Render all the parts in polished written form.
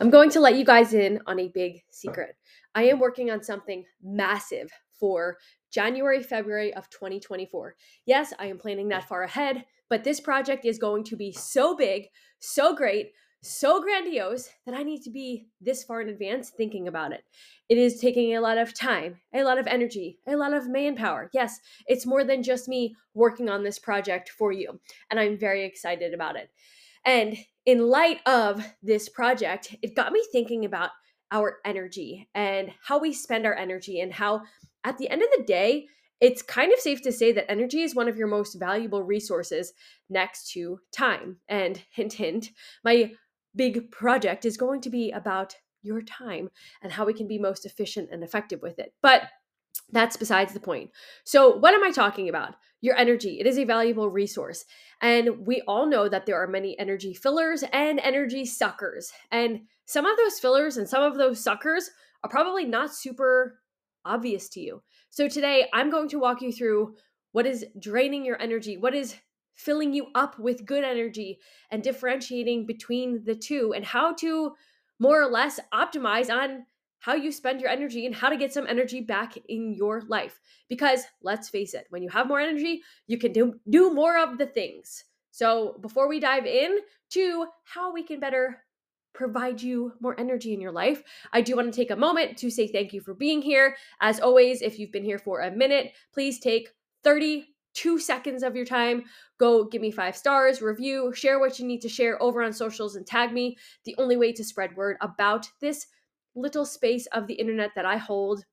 I'm going to let you guys in on a big secret. I am working on something massive for January, February of 2024. Yes, I am planning that far ahead, but this project is going to be so big, so great, so grandiose that I need to be this far in advance thinking about it. It is taking a lot of time, a lot of energy, a lot of manpower. Yes, it's more than just me working on this project for you, and I'm very excited about it. And in light of this project, it got me thinking about our energy and how we spend our energy and how at the end of the day, it's kind of safe to say that energy is one of your most valuable resources next to time. And hint, hint, my big project is going to be about your time and how we can be most efficient and effective with it. But that's besides the point. So what am I talking about? Your energy. It is a valuable resource. And we all know that there are many energy fillers and energy suckers. And some of those fillers and some of those suckers are probably not super obvious to you. So today I'm going to walk you through what is draining your energy, what is filling you up with good energy, and differentiating between the two, and how to more or less optimize on how you spend your energy and how to get some energy back in your life. Because let's face it, when you have more energy, you can do more of the things. So before we dive in to how we can better provide you more energy in your life, I do want to take a moment to say thank you for being here. As always, if you've been here for a minute, please take 32 seconds of your time. Go give me 5 stars, review, share what you need to share over on socials, and tag me. The only way to spread word about this little space of the internet that I hold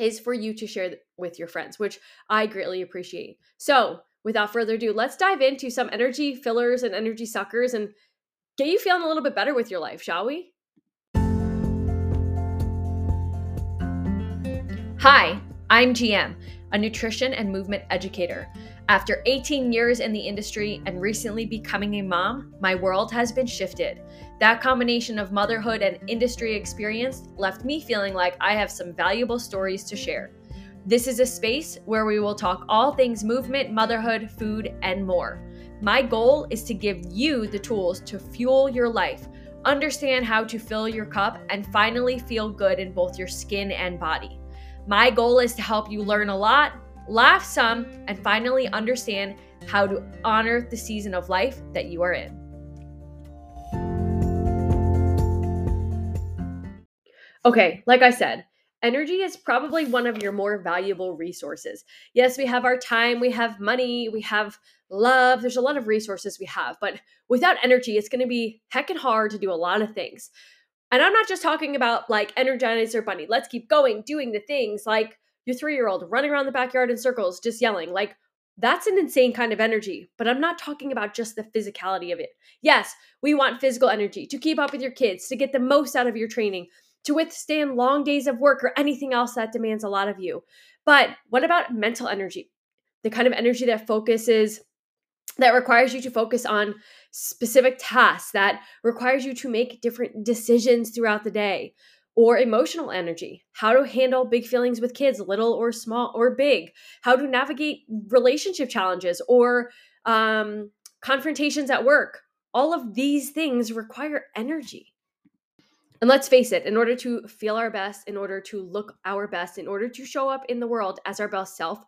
is for you to share with your friends, which I greatly appreciate. So without further ado, let's dive into some energy fillers and energy suckers and get you feeling a little bit better with your life, shall we? Hi, I'm GM, a nutrition and movement educator. After 18 years in the industry and recently becoming a mom, my world has been shifted. That combination of motherhood and industry experience left me feeling like I have some valuable stories to share. This is a space where we will talk all things movement, motherhood, food, and more. My goal is to give you the tools to fuel your life, understand how to fill your cup, and finally feel good in both your skin and body. My goal is to help you learn a lot, laugh some, and finally understand how to honor the season of life that you are in. Okay, like I said, energy is probably one of your more valuable resources. Yes, we have our time, we have money, we have love. There's a lot of resources we have, but without energy, it's going to be heckin' hard to do a lot of things. And I'm not just talking about like Energizer Bunny. Let's keep going, doing the things like your 3-year-old running around the backyard in circles, just yelling. Like, that's an insane kind of energy, but I'm not talking about just the physicality of it. Yes, we want physical energy to keep up with your kids, to get the most out of your training, to withstand long days of work or anything else that demands a lot of you. But what about mental energy? The kind of energy that focuses, that requires you to focus on specific tasks, that requires you to make different decisions throughout the day. Or emotional energy, how to handle big feelings with kids, little or small or big, how to navigate relationship challenges or confrontations at work. All of these things require energy. And let's face it, in order to feel our best, in order to look our best, in order to show up in the world as our best self,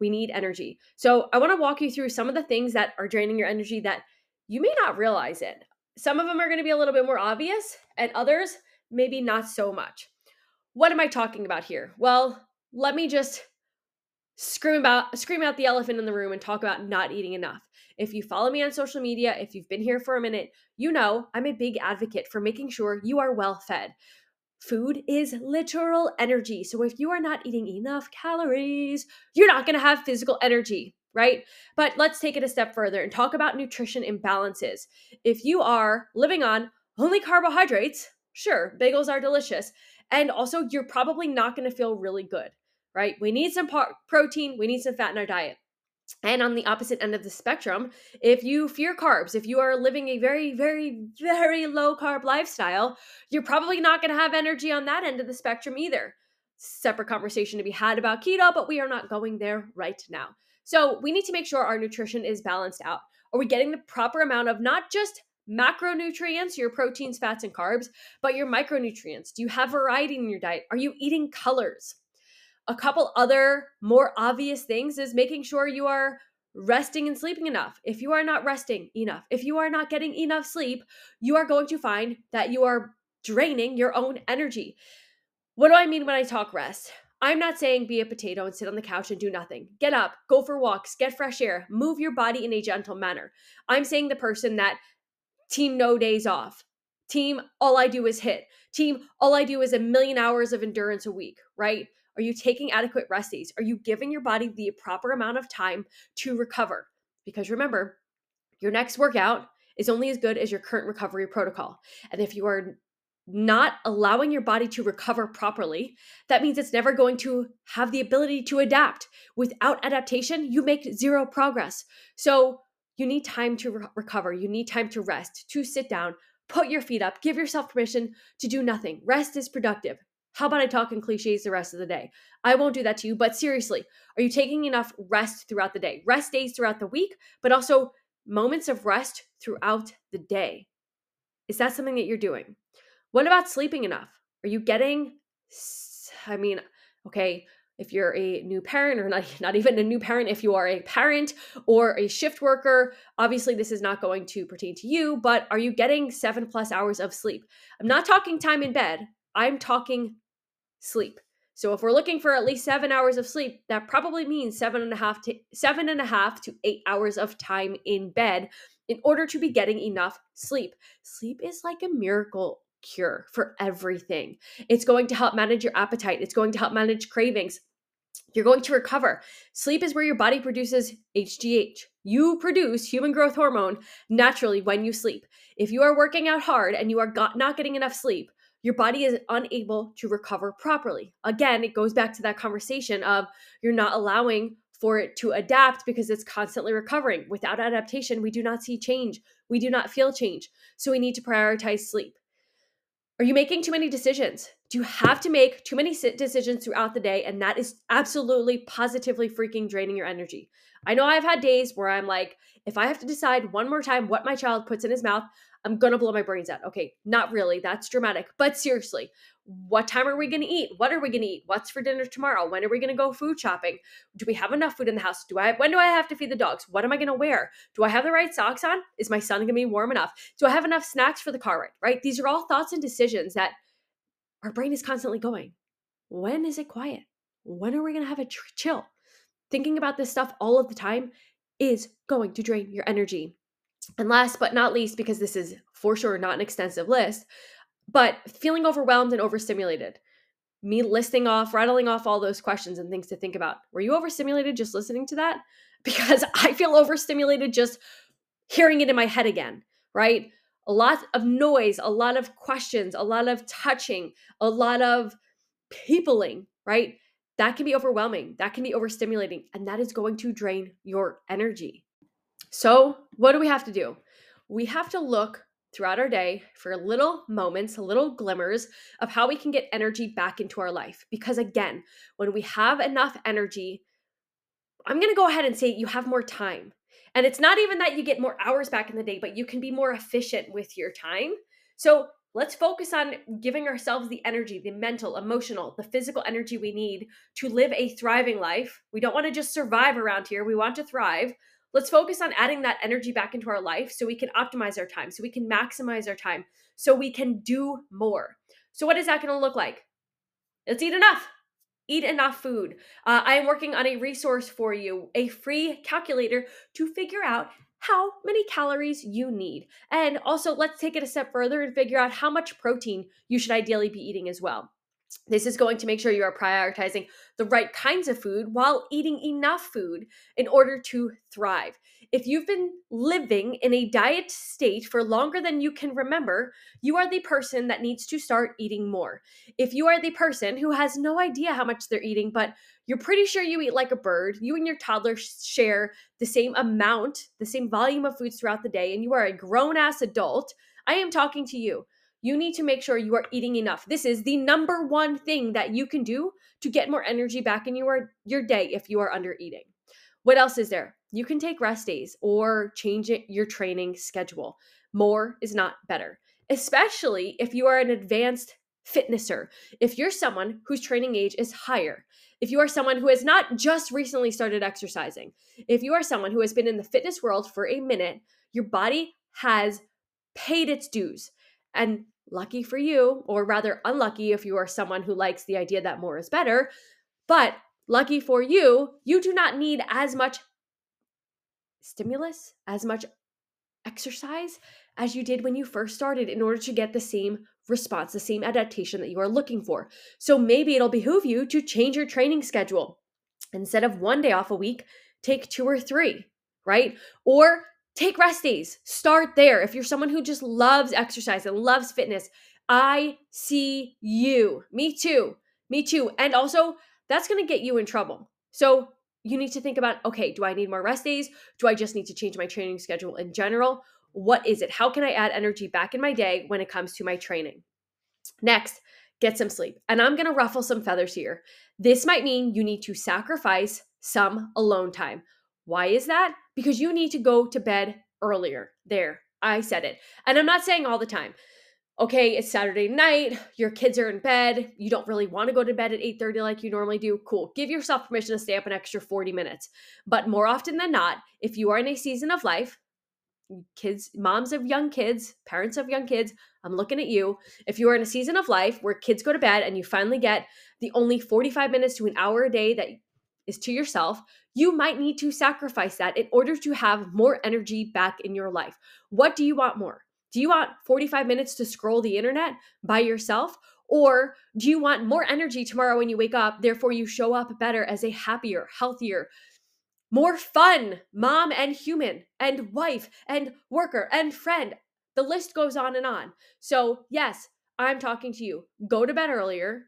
we need energy. So I want to walk you through some of the things that are draining your energy that you may not realize it. Some of them are going to be a little bit more obvious and others, maybe not so much. What am I talking about here? Well, let me just scream out the elephant in the room and talk about not eating enough. If you follow me on social media, if you've been here for a minute, you know I'm a big advocate for making sure you are well fed. Food is literal energy. So if you are not eating enough calories, you're not going to have physical energy, right? But let's take it a step further and talk about nutrition imbalances. If you are living on only carbohydrates, sure, bagels are delicious. And also you're probably not going to feel really good, right? We need some protein. We need some fat in our diet. And on the opposite end of the spectrum, if you fear carbs, if you are living a very, very, very low carb lifestyle, you're probably not going to have energy on that end of the spectrum either. Separate conversation to be had about keto, but we are not going there right now. So we need to make sure our nutrition is balanced out. Are we getting the proper amount of not just macronutrients, your proteins, fats, and carbs, but your micronutrients? Do you have variety in your diet? Are you eating colors? A couple other more obvious things is making sure you are resting and sleeping enough. If you are not resting enough, if you are not getting enough sleep, you are going to find that you are draining your own energy. What do I mean when I talk rest? I'm not saying be a potato and sit on the couch and do nothing. Get up, go for walks, get fresh air, move your body in a gentle manner. I'm saying the person that team no days off, team all I do is hit, team all I do is 1,000,000 hours of endurance a week, right? Are you taking adequate rest days? Are you giving your body the proper amount of time to recover? Because remember, your next workout is only as good as your current recovery protocol. And if you are not allowing your body to recover properly, that means it's never going to have the ability to adapt. Without adaptation, you make zero progress. So you need time to recover. You need time to rest, to sit down, put your feet up, give yourself permission to do nothing. Rest is productive. How about I talk in cliches the rest of the day? I won't do that to you, but seriously, are you taking enough rest throughout the day? Rest days throughout the week, but also moments of rest throughout the day. Is that something that you're doing? What about sleeping enough? Are you getting, if you're a new parent or not even a new parent, if you are a parent or a shift worker, obviously this is not going to pertain to you, but are you getting 7+ hours of sleep? I'm not talking time in bed. I'm talking sleep. So if we're looking for at least 7 hours of sleep, that probably means 7.5 to 8 hours of time in bed in order to be getting enough sleep. Sleep is like a miracle cure for everything. It's going to help manage your appetite. It's going to help manage cravings. You're going to recover. Sleep is where your body produces HGH. You produce human growth hormone naturally when you sleep. If you are working out hard and you are not getting enough sleep, your body is unable to recover properly. Again, it goes back to that conversation of you're not allowing for it to adapt because it's constantly recovering. Without adaptation, we do not see change. We do not feel change. So we need to prioritize sleep. Are you making too many decisions? Do you have to make too many decisions throughout the day? And that is absolutely positively freaking draining your energy. I know I've had days where I'm like, if I have to decide one more time what my child puts in his mouth, I'm going to blow my brains out. Okay, not really. That's dramatic. But seriously, what time are we going to eat? What are we going to eat? What's for dinner tomorrow? When are we going to go food shopping? Do we have enough food in the house? When do I have to feed the dogs? What am I going to wear? Do I have the right socks on? Is my son going to be warm enough? Do I have enough snacks for the car ride? Right? These are all thoughts and decisions that our brain is constantly going. When is it quiet? When are we going to have a chill? Thinking about this stuff all of the time is going to drain your energy. And last but not least, because this is for sure not an extensive list, but feeling overwhelmed and overstimulated. Me rattling off all those questions and things to think about. Were you overstimulated just listening to that? Because I feel overstimulated just hearing it in my head again, right? A lot of noise, a lot of questions, a lot of touching, a lot of peopling, right? That can be overwhelming. That can be overstimulating. And that is going to drain your energy. So what do we have to do? We have to look throughout our day for little moments, little glimmers of how we can get energy back into our life. Because again, when we have enough energy, I'm going to go ahead and say you have more time. And it's not even that you get more hours back in the day, but you can be more efficient with your time. So let's focus on giving ourselves the energy, the mental, emotional, the physical energy we need to live a thriving life. We don't want to just survive around here. We want to thrive. Let's focus on adding that energy back into our life so we can optimize our time, so we can maximize our time, so we can do more. So what is that going to look like? Let's eat enough. Eat enough food. I am working on a resource for you, a free calculator to figure out how many calories you need. And also, let's take it a step further and figure out how much protein you should ideally be eating as well. This is going to make sure you are prioritizing the right kinds of food while eating enough food in order to thrive. If you've been living in a diet state for longer than you can remember, you are the person that needs to start eating more. If you are the person who has no idea how much they're eating, but you're pretty sure you eat like a bird, you and your toddler share the same amount, the same volume of foods throughout the day, and you are a grown-ass adult, I am talking to you. You need to make sure you are eating enough. This is the number one thing that you can do to get more energy back in your day if you are under eating. What else is there? You can take rest days or change your training schedule. More is not better, especially if you are an advanced fitnesser. If you're someone whose training age is higher, if you are someone who has not just recently started exercising, if you are someone who has been in the fitness world for a minute, your body has paid its dues. And lucky for you, or rather unlucky if you are someone who likes the idea that more is better, but lucky for you, you do not need as much stimulus, as much exercise as you did when you first started in order to get the same response, the same adaptation that you are looking for. So maybe it'll behoove you to change your training schedule. Instead of one day off a week, take 2 or 3, right? Or take rest days. Start there. If you're someone who just loves exercise and loves fitness, I see you. Me too. Me too. And also, that's going to get you in trouble. So you need to think about, okay, do I need more rest days? Do I just need to change my training schedule in general? What is it? How can I add energy back in my day when it comes to my training? Next, get some sleep. And I'm going to ruffle some feathers here. This might mean you need to sacrifice some alone time. Why is that? Because you need to go to bed earlier. There, I said it. And I'm not saying all the time. Okay, it's Saturday night, your kids are in bed, you don't really want to go to bed at 8:30 like you normally do, cool. Give yourself permission to stay up an extra 40 minutes. But more often than not, if you are in a season of life, kids, moms of young kids, parents of young kids, I'm looking at you. If you are in a season of life where kids go to bed and you finally get the only 45 minutes to an hour a day that is to yourself, you might need to sacrifice that in order to have more energy back in your life. What do you want more? Do you want 45 minutes to scroll the internet by yourself? Or do you want more energy tomorrow when you wake up? Therefore, you show up better as a happier, healthier, more fun mom and human and wife and worker and friend. The list goes on and on. So yes, I'm talking to you. Go to bed earlier.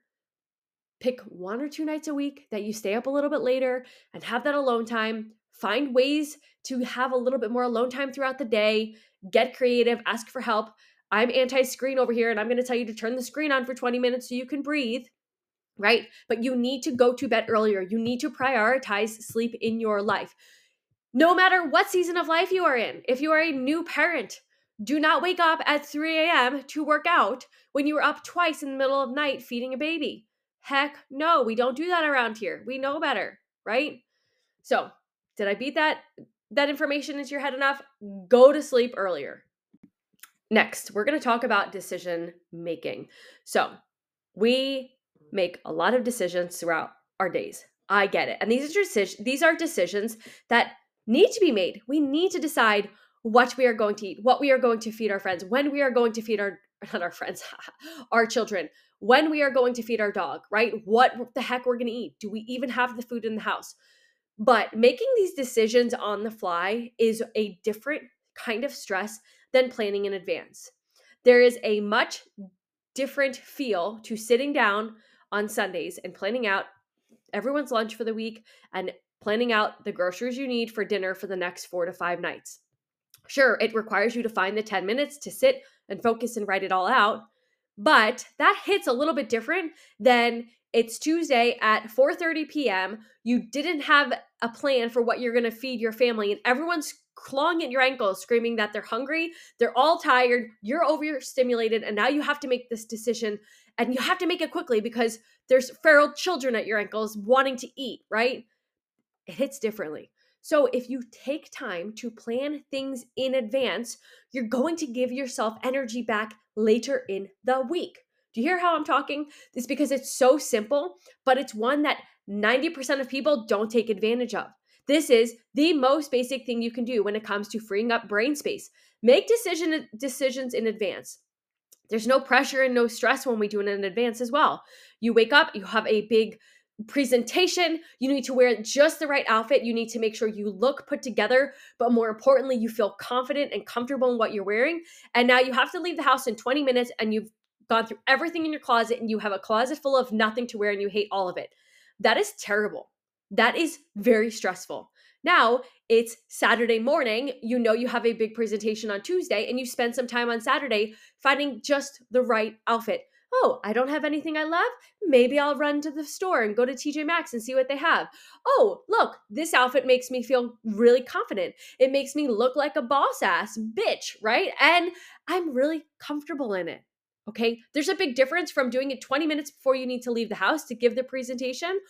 Pick 1 or 2 nights a week that you stay up a little bit later and have that alone time. Find ways to have a little bit more alone time throughout the day. Get creative, ask for help. I'm anti-screen over here, and I'm going to tell you to turn the screen on for 20 minutes so you can breathe, right? But you need to go to bed earlier. You need to prioritize sleep in your life. No matter what season of life you are in, if you are a new parent, do not wake up at 3 a.m. to work out when you were up twice in the middle of the night feeding a baby. Heck no, we don't do that around here. We know better, right? So did I beat that information into your head enough? Go to sleep earlier. Next, we're going to talk about decision making. So we make a lot of decisions throughout our days. I get it. And these are decisions that need to be made. We need to decide what we are going to eat, what we are going to feed our friends, when we are going to feed our children, when we are going to feed our dog, right? What the heck we're going to eat? Do we even have the food in the house? But making these decisions on the fly is a different kind of stress than planning in advance. There is a much different feel to sitting down on Sundays and planning out everyone's lunch for the week and planning out the groceries you need for dinner for the next 4 to 5 nights. Sure, it requires you to find the 10 minutes to sit and focus and write it all out, but that hits a little bit different than it's Tuesday at 4:30 p.m. You didn't have a plan for what you're going to feed your family, and everyone's clawing at your ankles, screaming that they're hungry, they're all tired, you're overstimulated, and now you have to make this decision, and you have to make it quickly because there's feral children at your ankles wanting to eat, right? It hits differently. So if you take time to plan things in advance, you're going to give yourself energy back later in the week. Do you hear how I'm talking? It's because it's so simple, but it's one that 90% of people don't take advantage of. This is the most basic thing you can do when it comes to freeing up brain space. Make decisions in advance. There's no pressure and no stress when we do it in advance as well. You wake up, you have a big presentation, you need to wear just the right outfit, you need to make sure you look put together, but more importantly, you feel confident and comfortable in what you're wearing. And now you have to leave the house in 20 minutes and you've gone through everything in your closet and you have a closet full of nothing to wear and you hate all of it. That is terrible. That is very stressful. Now it's Saturday morning. You know you have a big presentation on Tuesday and you spend some time on Saturday finding just the right outfit. oh, I don't have anything I love. Maybe I'll run to the store and go to TJ Maxx and see what they have. Oh, look, this outfit makes me feel really confident. It makes me look like a boss ass bitch, right? And I'm really comfortable in it. Okay. There's a big difference from doing it 20 minutes before you need to leave the house to give the presentation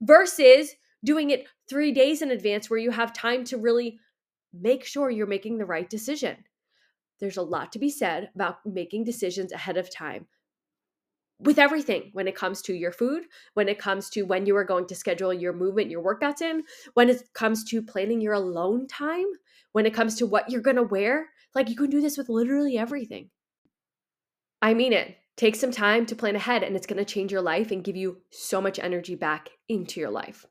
versus doing it 3 days in advance where you have time to really make sure you're making the right decision. There's a lot to be said about making decisions ahead of time with everything, when it comes to your food, when it comes to when you are going to schedule your movement, your workouts in, when it comes to planning your alone time, when it comes to what you're going to wear. Like, you can do this with literally everything. I mean it. Take some time to plan ahead, and it's going to change your life and give you so much energy back into your life.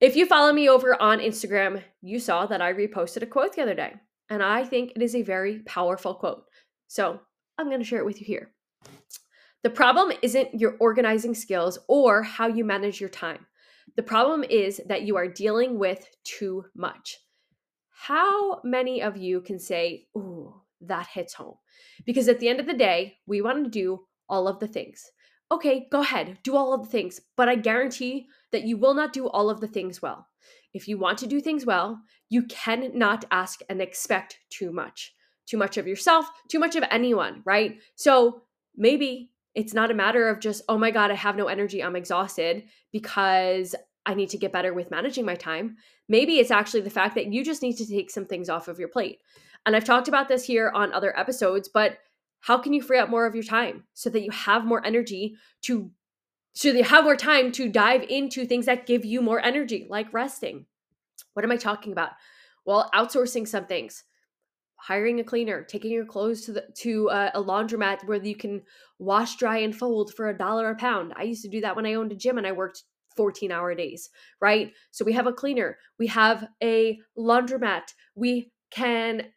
If you follow me over on Instagram, you saw that I reposted a quote the other day, and I think it is a very powerful quote. So I'm going to share it with you here. The problem isn't your organizing skills or how you manage your time. The problem is that you are dealing with too much. How many of you can say, ooh, that hits home? Because at the end of the day, we want to do all of the things. Okay, go ahead, do all of the things, but I guarantee that you will not do all of the things well. If you want to do things well, you cannot ask and expect too much of yourself, too much of anyone, right? So maybe it's not a matter of just, oh my God, I have no energy, I'm exhausted, because I need to get better with managing my time. Maybe it's actually the fact that you just need to take some things off of your plate. And I've talked about this here on other episodes, but how can you free up more of your time so that you have more energy to, so that you have more time to dive into things that give you more energy, like resting? What am I talking about? Well, outsourcing some things, hiring a cleaner, taking your clothes to a laundromat where you can wash, dry, and fold for $1 a pound. I used to do that when I owned a gym and I worked 14-hour days, right? So we have a cleaner, we have a laundromat, we can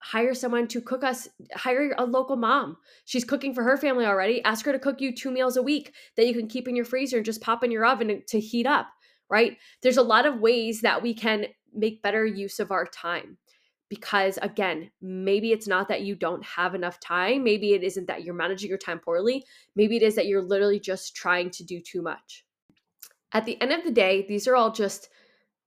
hire someone to cook us, hire a local mom. She's cooking for her family already. Ask her to cook you 2 meals a week that you can keep in your freezer and just pop in your oven to heat up, right? There's a lot of ways that we can make better use of our time because, again, maybe it's not that you don't have enough time. Maybe it isn't that you're managing your time poorly. Maybe it is that you're literally just trying to do too much. At the end of the day, these are all just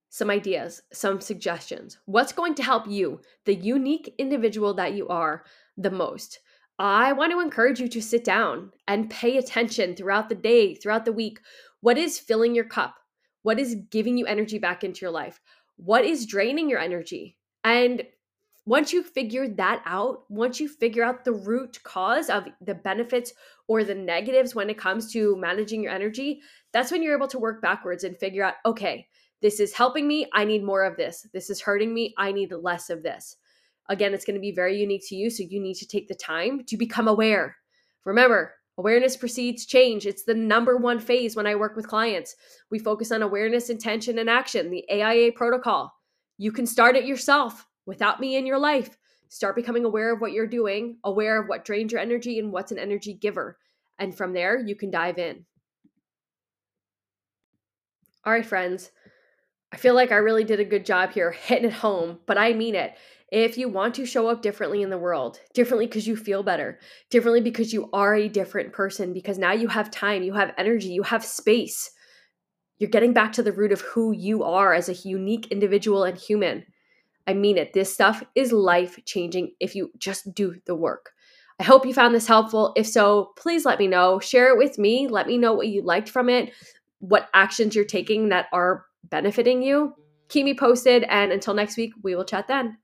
some ideas, some suggestions. What's going to help you, the unique individual that you are, the most? I want to encourage you to sit down and pay attention throughout the day, throughout the week. What is filling your cup? What is giving you energy back into your life? What is draining your energy? And once you figure that out, once you figure out the root cause of the benefits or the negatives when it comes to managing your energy, that's when you're able to work backwards and figure out, okay, this is helping me, I need more of this. This is hurting me, I need less of this. Again, it's going to be very unique to you, so you need to take the time to become aware. Remember, awareness precedes change. It's the #1 phase when I work with clients. We focus on awareness, intention, and action, the AIA protocol. You can start it yourself without me in your life. Start becoming aware of what you're doing, aware of what drains your energy and what's an energy giver. And from there, you can dive in. All right, friends. I feel like I really did a good job here hitting it home, but I mean it. If you want to show up differently in the world, differently because you feel better, differently because you are a different person, because now you have time, you have energy, you have space, you're getting back to the root of who you are as a unique individual and human. I mean it. This stuff is life-changing if you just do the work. I hope you found this helpful. If so, please let me know. Share it with me. Let me know what you liked from it, what actions you're taking that are benefiting you. Keep me posted, and until next week, we will chat then.